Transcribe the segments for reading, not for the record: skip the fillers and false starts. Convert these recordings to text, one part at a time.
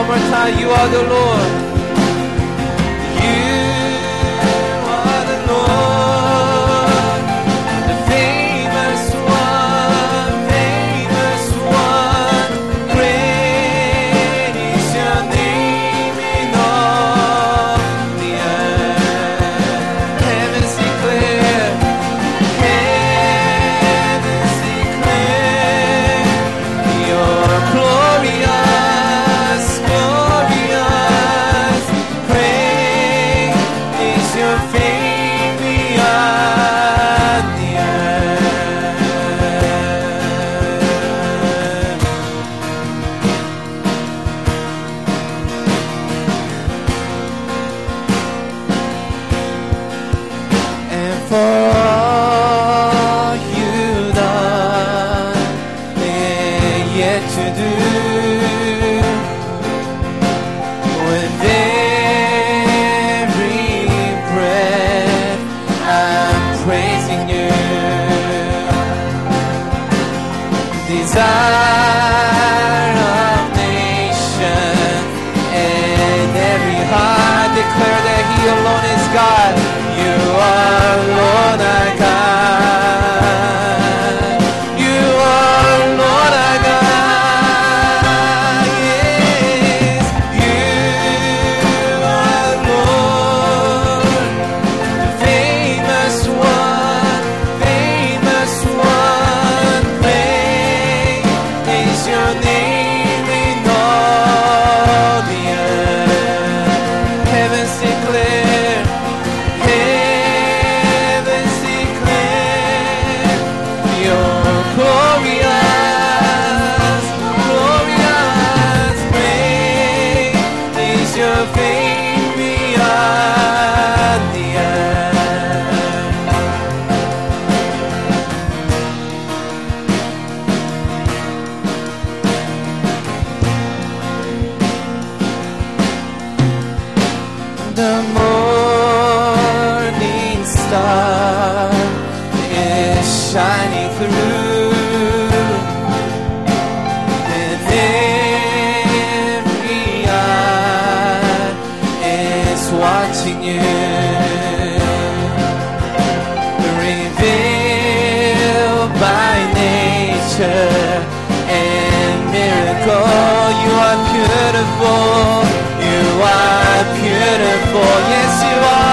one more time. You are the Lord. You are the Lord, the famous one, great is your name in all the earth. Heavens declare, your glorious, glorious, great is your fame beyond the earth. And for all you've done and yet to do, with every breath I'm praising you. Desire of nation and every heart declare that He alone is God. You are Lord our God. You are Lord our God. Yes, you are Lord, the famous one, great is your name in all the earth. Heavens declare, heavens declare, your glorious, glorious, great is your fame beyond the earth. The morning star is shining through, and every eye is watching you, revealed by nature and miracle. You are beautiful, you are beautiful, yes you are.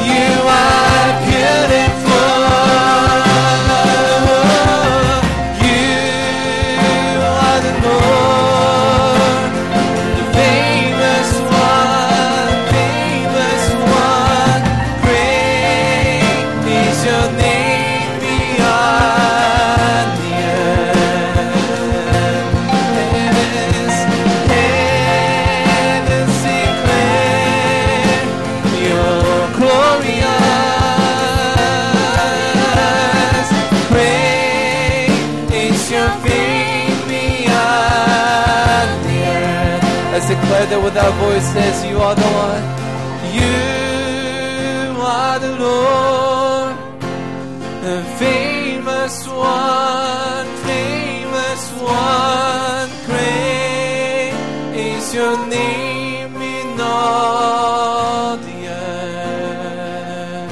You are beautiful, you are the Lord, the famous one, great is your name beyond the earth. Heavens, heavens declare your glorious, great is your fame beyond the earth. Let's declare that with our voices, you are the one. You are the Lord, the famous one, great is your name in all the earth.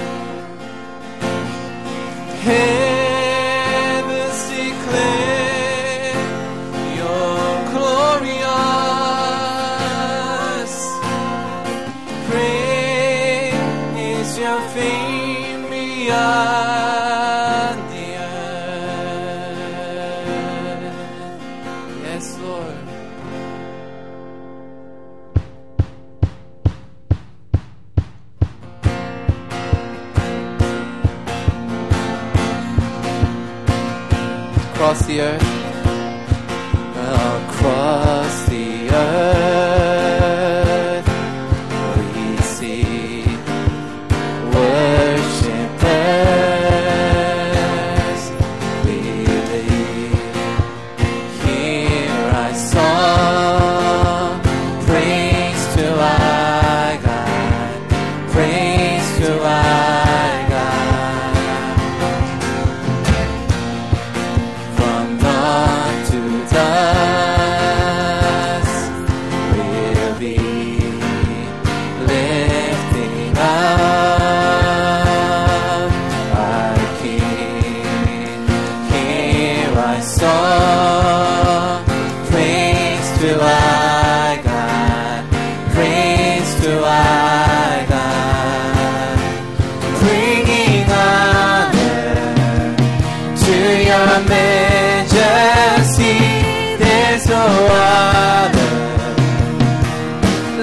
Heavens declare your glorious, great is your fame beyond the earth. Yes, Lord. Across the earth, across the earth, we see worshipers believe. Here I saw praise to our God, praise to our God. From the to our God. Praise to our God. Bringing honor to your majesty. There's no other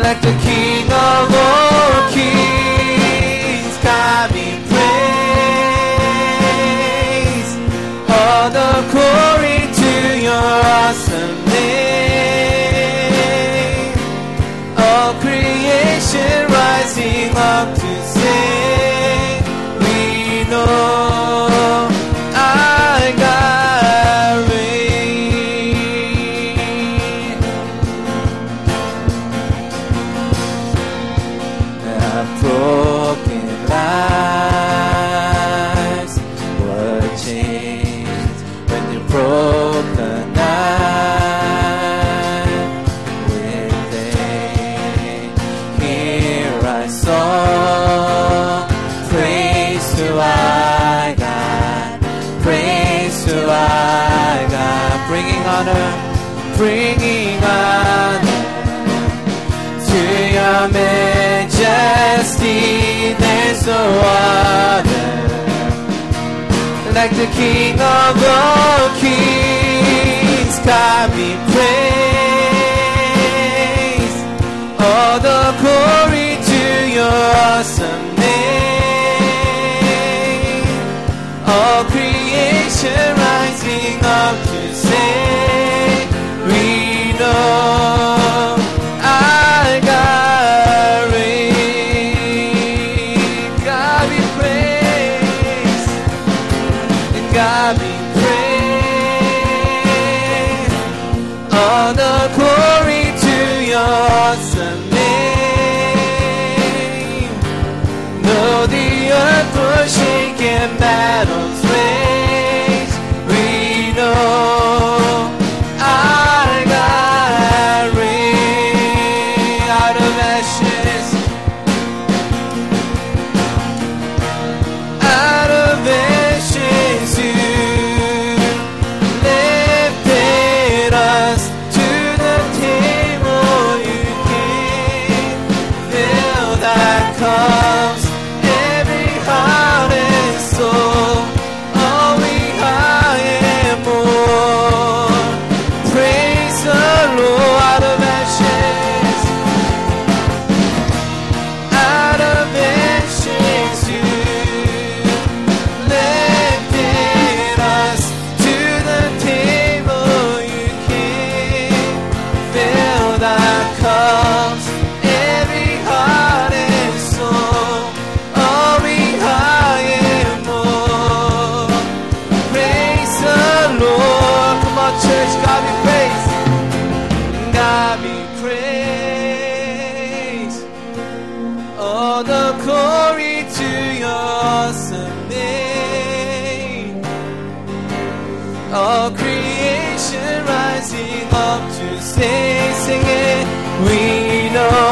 like the King of all kings. God be praised. All the glory to your awesome. Up to sing, we know our God reigns. Our broken lives were changed when you broke the night with faith. Here I saw. Bringing honor to your majesty, there's no other like the King of all kings. God be praised, all the glory to your awesome name. All creation rising up to sing. I got rain. God be praised. God be praised. All the glory to your awesome name. Though the earth was shaken, battles raged. We know.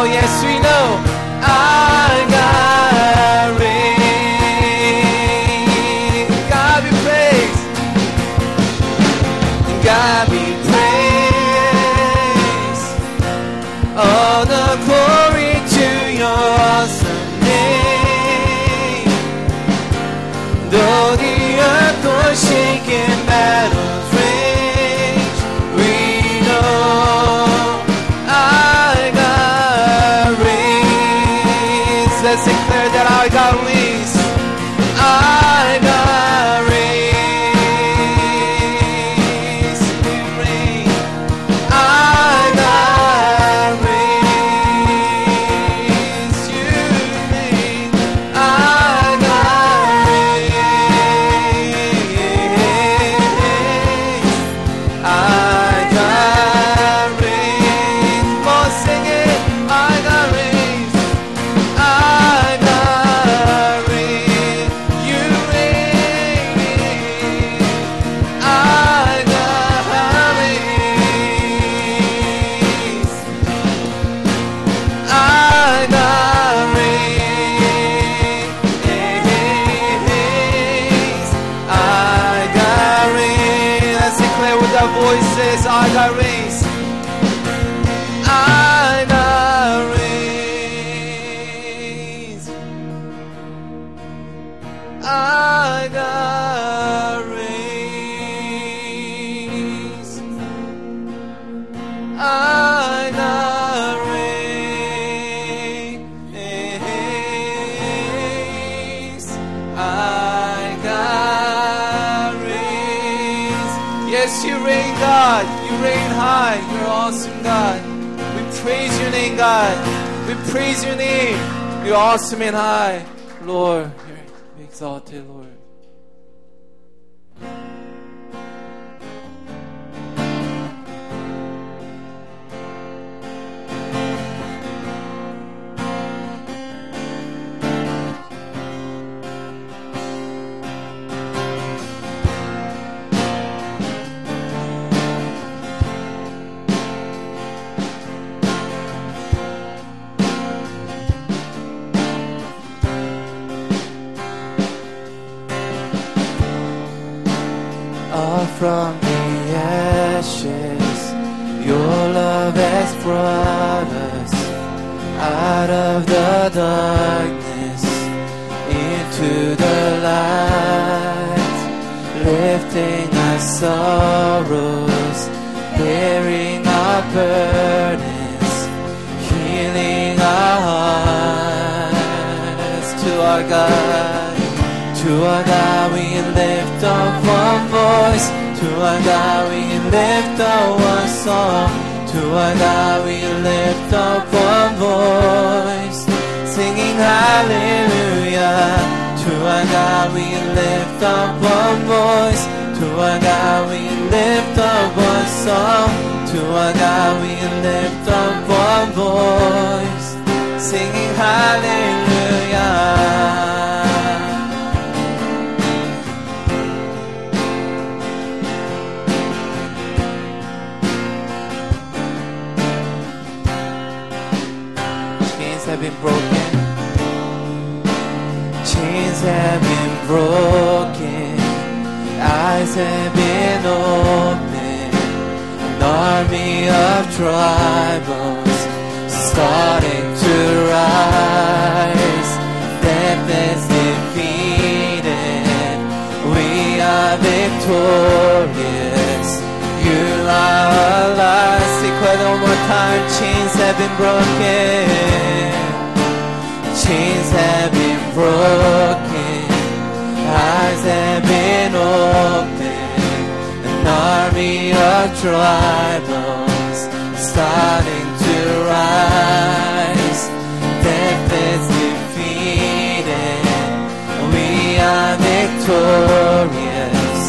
Yes, we know our God reigns. God be praised. God be praised. All the glory to your awesome name. Though the earth was shaken, battles raged. We know. I got rain. God, we praise your name. You're awesome and high, Lord. You're exalted, Lord. From the ashes, your love has brought us out of the darkness into the light, lifting our sorrows, bearing our burdens, healing our hearts. To our God we lift up one voice. To our God we lift up one song. To our God we lift up one voice, singing hallelujah. To our God we lift up one voice. To our God we lift up one song. To our God we lift up one voice, singing hallelujah. Have been broken, eyes have been opened, an army of tribals starting to rise, death is defeated, we are victorious, you are alive. Say quite one more time, chains have been broken, chains have been broken. Eyes have been opened, an army of tribals starting to rise. Death is defeated, we are victorious.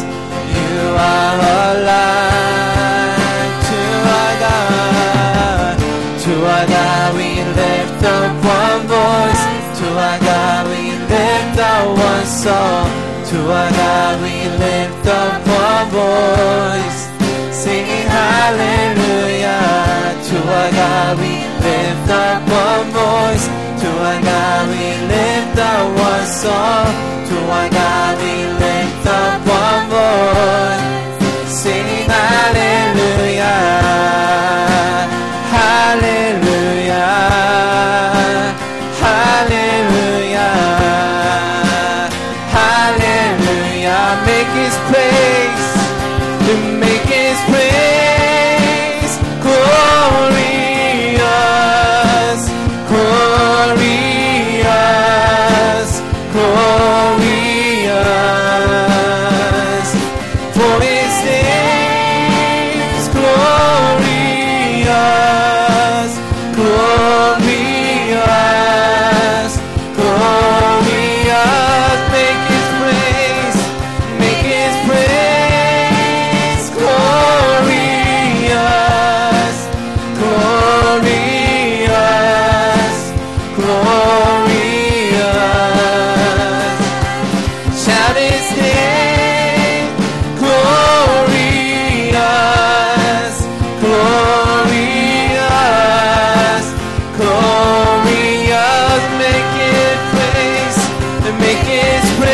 You are alive. To our God, we lift up one voice. To our God, we lift up one song. To our God we lift up our voice, singing hallelujah. To our God we lift up our voice. To our God we lift up our song. To our God we lift up our voice, singing hallelujah. Hallelujah. Hallelujah. Make his praise, to make his praise glorious, glorious, glorious. For his name is glorious, glorious, glorious. Make his praise.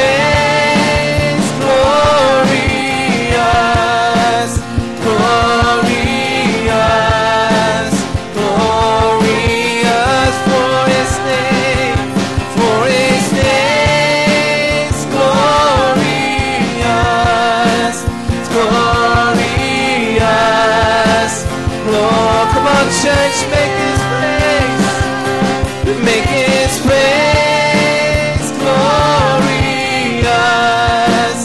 Lord, on, church, make this place, make this place glorious,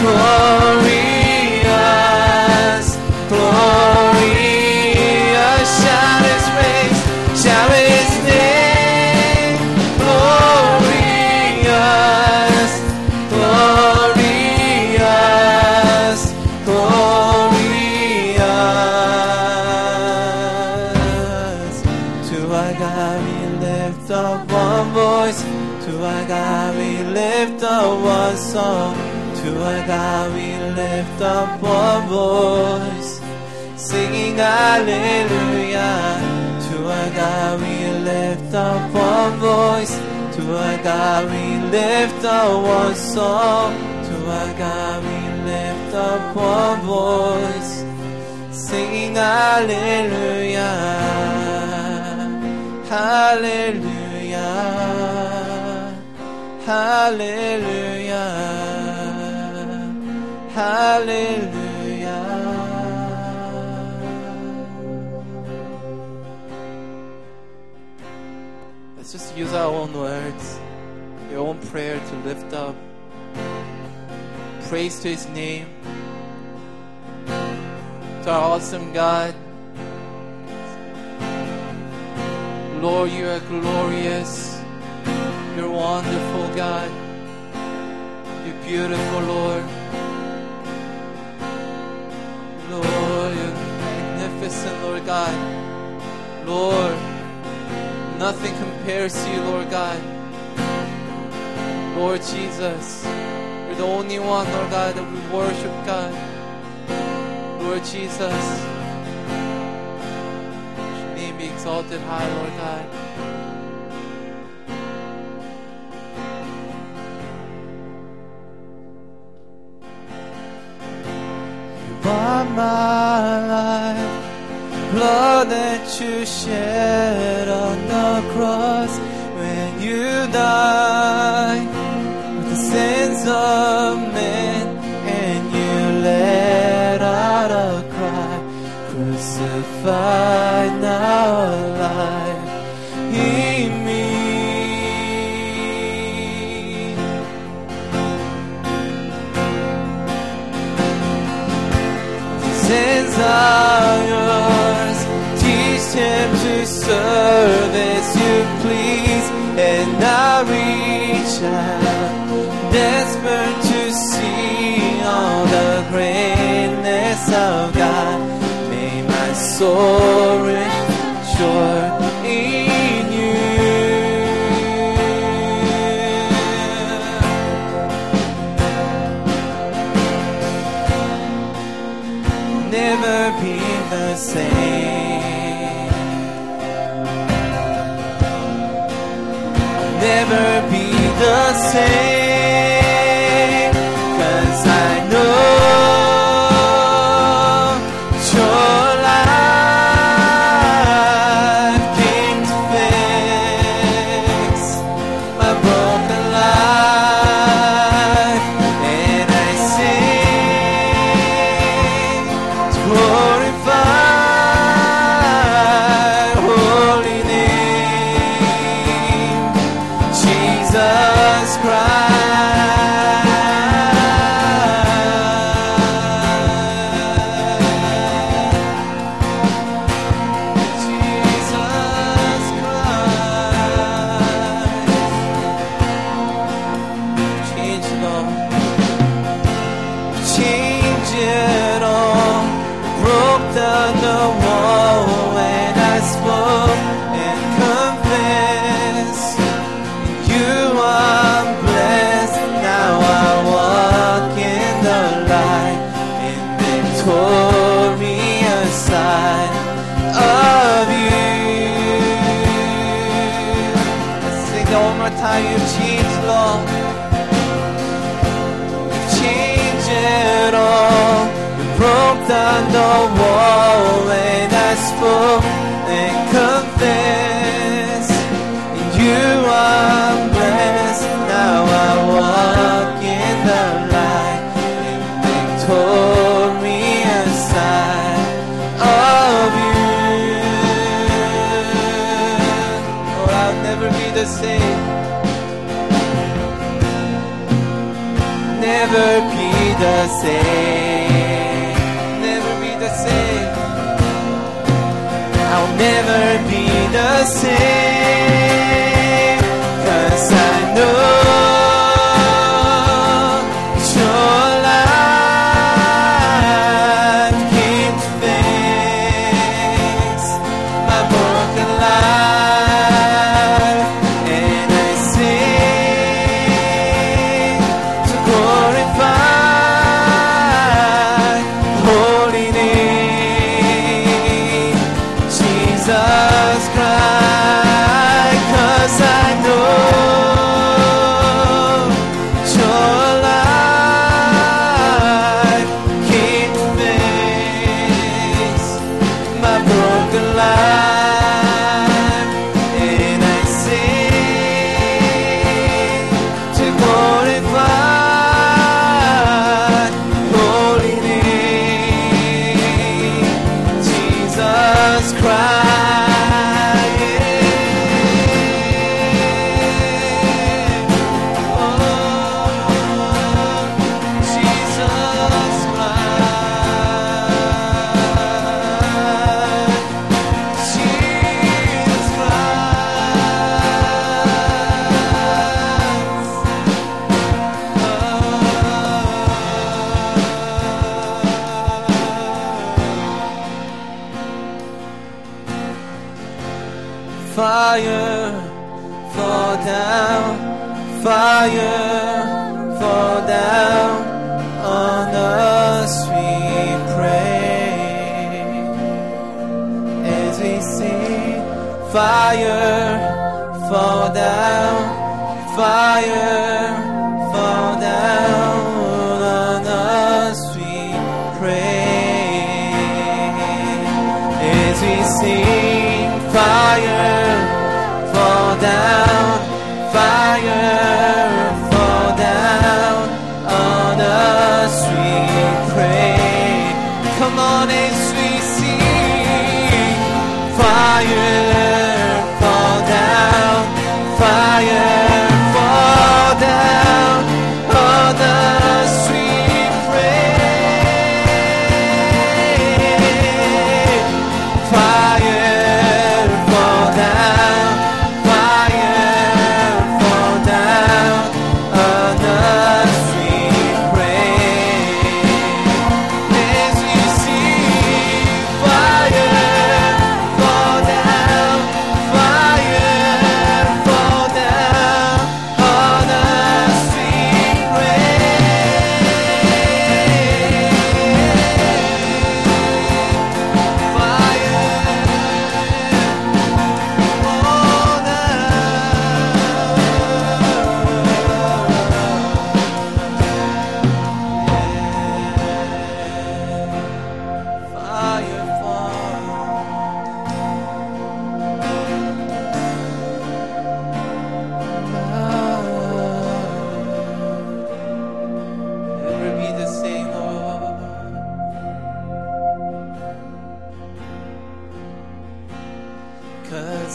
glorious, glorious. Shout His praise, shout His name, glorious, glorious, glorious. To our God we lift up one song. To our God we lift up one voice, singing hallelujah. To our God we lift up one voice. To our God we lift up one song. To our God we lift up one voice, singing hallelujah, hallelujah. 할렐루야, 할렐루야. Let's just use our own words, your own prayer to lift up praise to His name, to our awesome God. Lord, You are glorious. You're wonderful, God. You're beautiful, Lord. Lord, You're magnificent, Lord God. Lord, nothing compares to You, Lord God. Lord Jesus, You're the only one, Lord God, that we worship, God. Lord Jesus, Your name be exalted high, Lord God. My life, blood that You shed on the cross when You died with the sins of men, and You let out a cry, crucified now alive in Me. Sins are Yours, teach Him to serve as You please, and I reach out, desperate to see all the greatness of God. May my soul rejoice in the same. I'll never be the same, 'cause I know Your life came to fix my broken life, and I sing to glorify tore me aside of You. never be the same. Never be the same. I'll never be the same. 'Cause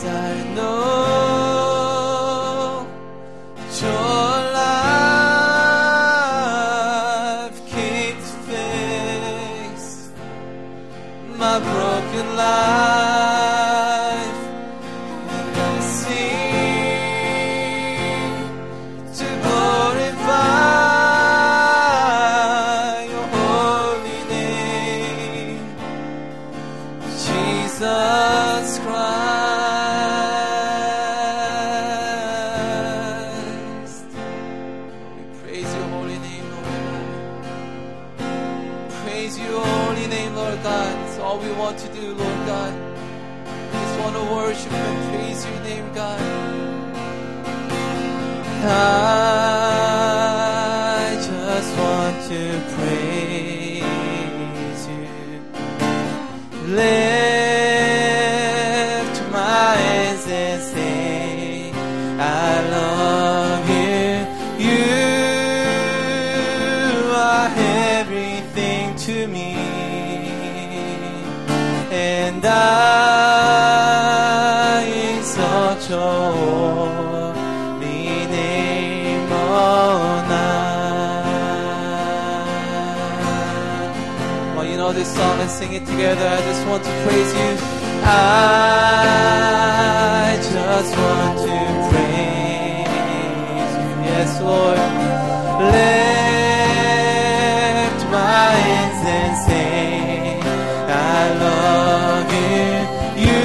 I know. In such a holy name this song and sing it together. I just want to praise you. I just want to praise you. Yes, Lord. Lift my hands and say, I love you. You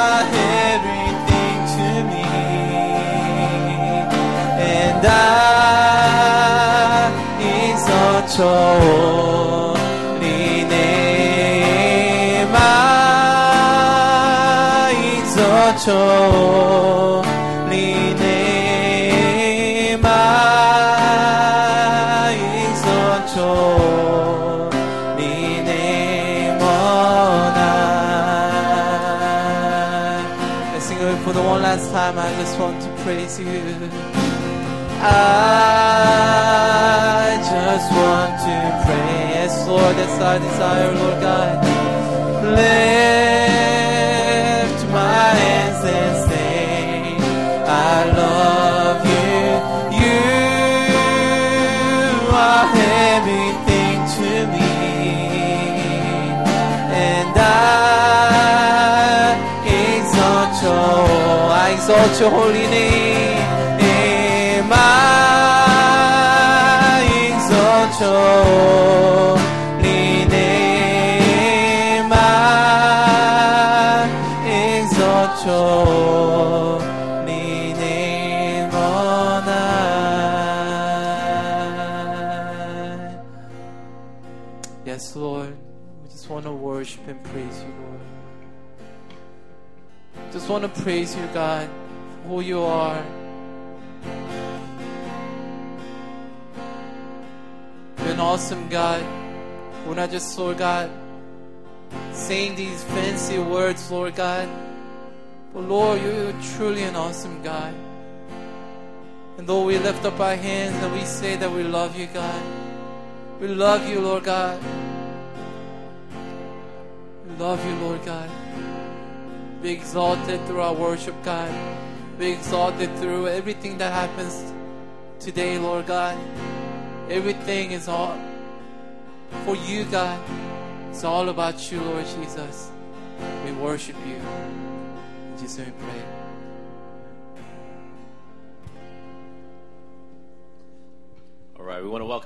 are everything to me. And I in such a holy name, I exalt your holy name on high. Let's sing it for the one last time. I just want to praise you. I just want to praise, yes, Lord, that's our desire, Lord God. Lift my hands and say, I love you. You are everything to me, and I exalt your holy name. I exalt your 네 name on high. Yes, Lord, we just want to worship and praise you, Lord. Just want to praise you, God, for who you are. You're an awesome God. We're not just, Lord God, saying these fancy words, Lord God. But Lord, you're truly an awesome God. And though we lift up our hands and we say that we love you, God, we love you, Lord God. We love you, Lord God. Be exalted through our worship, God. Be exalted through everything that happens today, Lord God. Everything is all for you, God. It's all about you, Lord Jesus. We worship you. Jesus, we pray. All right, we want to welcome